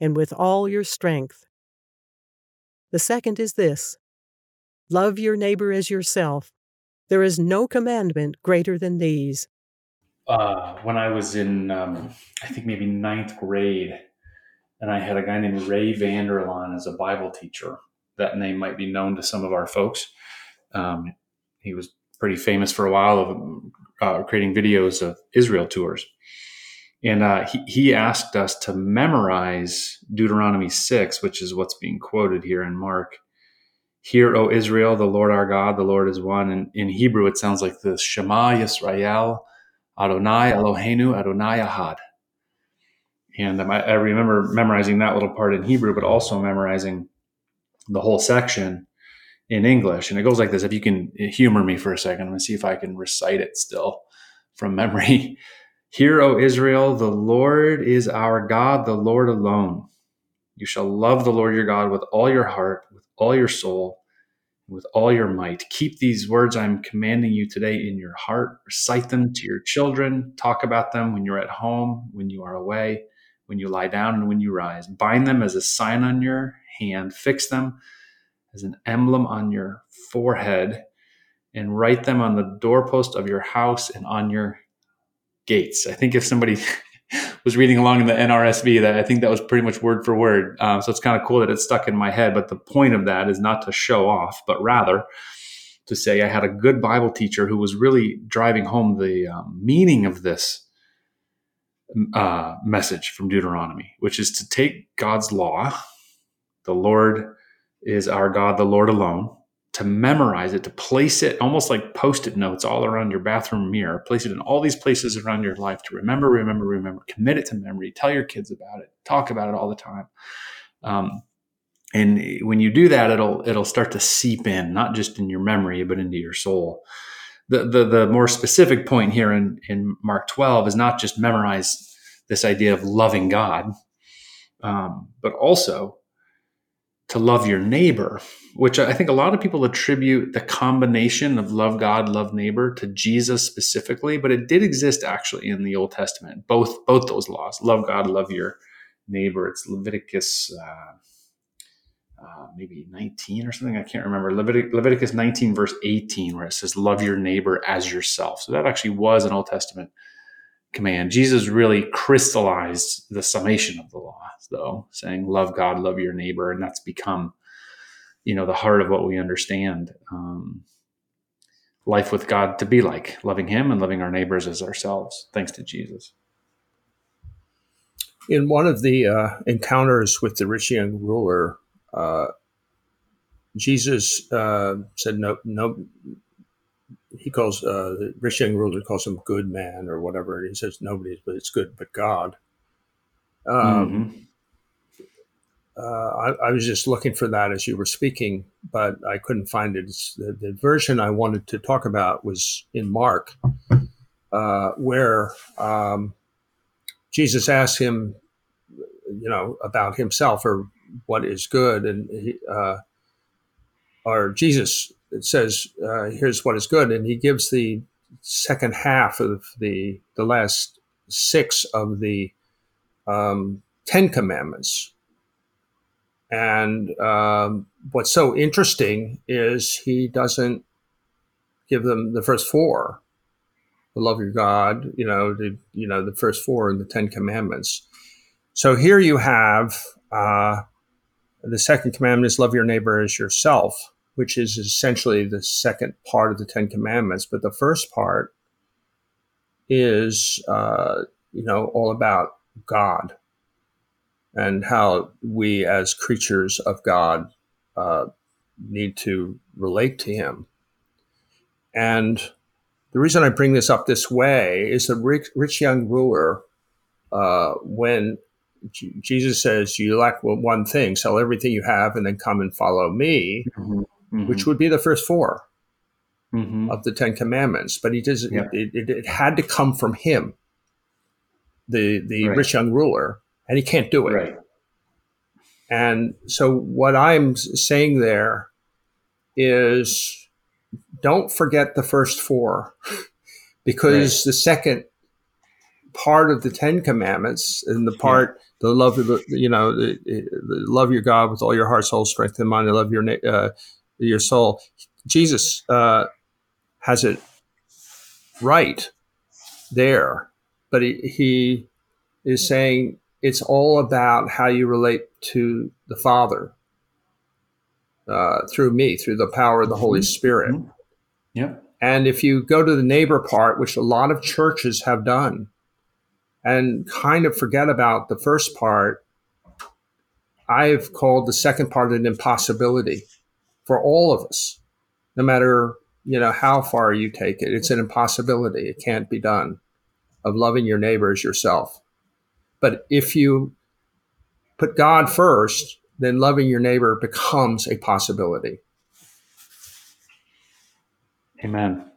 and with all your strength. The second is this: Love your neighbor as yourself. There is no commandment greater than these." When I was in, I think maybe 9th grade, and I had a guy named Ray Vanderlaan as a Bible teacher. That name might be known to some of our folks. He was pretty famous for a while of creating videos of Israel tours. And he asked us to memorize Deuteronomy 6, which is what's being quoted here in Mark. "Hear, O Israel, the Lord our God, the Lord is one." And in Hebrew, it sounds like this: Shema Yisrael Adonai Eloheinu Adonai Ahad. And I remember memorizing that little part in Hebrew, but also memorizing the whole section in English. And it goes like this. If you can humor me for a second, I'm going to see if I can recite it still from memory. "Hear, O Israel, the Lord is our God, the Lord alone. You shall love the Lord your God with all your heart, with all your soul, and with all your might. Keep these words I'm commanding you today in your heart. Recite them to your children. Talk about them when you're at home, when you are away, when you lie down, and when you rise. Bind them as a sign on your hand. Fix them as an emblem on your forehead, and write them on the doorpost of your house and on your gates." I think if somebody was reading along in the NRSV, that I think that was pretty much word for word. So it's kind of cool that it stuck in my head. But the point of that is not to show off, but rather to say I had a good Bible teacher who was really driving home the meaning of this message from Deuteronomy, which is to take God's law, the Lord is our God, the Lord alone, to memorize it, to place it almost like Post-it notes all around your bathroom mirror, place it in all these places around your life to remember, commit it to memory, tell your kids about it, talk about it all the time. And when you do that, it'll start to seep in, not just in your memory, but into your soul. The more specific point here in Mark 12 is not just memorize this idea of loving God, but also to love your neighbor, which I think a lot of people attribute the combination of love God, love neighbor to Jesus specifically, but it did exist actually in the Old Testament, both those laws, love God, love your neighbor. It's Leviticus maybe 19 or something, I can't remember, Leviticus 19 verse 18, where it says, "Love your neighbor as yourself." So that actually was an Old Testament command. Jesus really crystallized the summation of the law, though, saying love God, love your neighbor, and that's become, the heart of what we understand life with God to be like, loving Him and loving our neighbors as ourselves, thanks to Jesus. In one of the encounters with the rich young ruler, Jesus said, "No." He calls the rich young ruler calls him good man or whatever, and he says nobody, but it's good, but God. I was just looking for that as you were speaking, but I couldn't find it. The version I wanted to talk about was in Mark, where Jesus asked him, about himself or what is good, and Jesus. It says, here's what is good. And he gives the second half of the last 6 of the 10 commandments. And what's so interesting is he doesn't give them the first 4. The love your God, the first 4 in the 10 commandments. So here you have the second commandment is love your neighbor as yourself, which is essentially the second part of the 10 commandments. But the first part is, all about God and how we as creatures of God need to relate to Him. And the reason I bring this up this way is the rich young ruler, when Jesus says, you lack one thing, sell everything you have and then come and follow me, mm-hmm. Mm-hmm. which would be the first four mm-hmm. of the Ten Commandments. But he doesn't, yeah. it had to come from him, the right. rich young ruler, and he can't do it. Right. And so what I'm saying there is, don't forget the first four, because right. the second part of the Ten Commandments and the part, yeah. the love of the, you know, the love your God with all your heart, soul, strength, and mind, and love your soul. Jesus has it right there, but he is saying it's all about how you relate to the Father through me, through the power of the Holy Spirit. Mm-hmm. Yeah. And if you go to the neighbor part, which a lot of churches have done, and kind of forget about the first part, I've called the second part an impossibility for all of us. No matter, you know, how far you take it, it's an impossibility. It can't be done, of loving your neighbor as yourself. But if you put God first, then loving your neighbor becomes a possibility. Amen.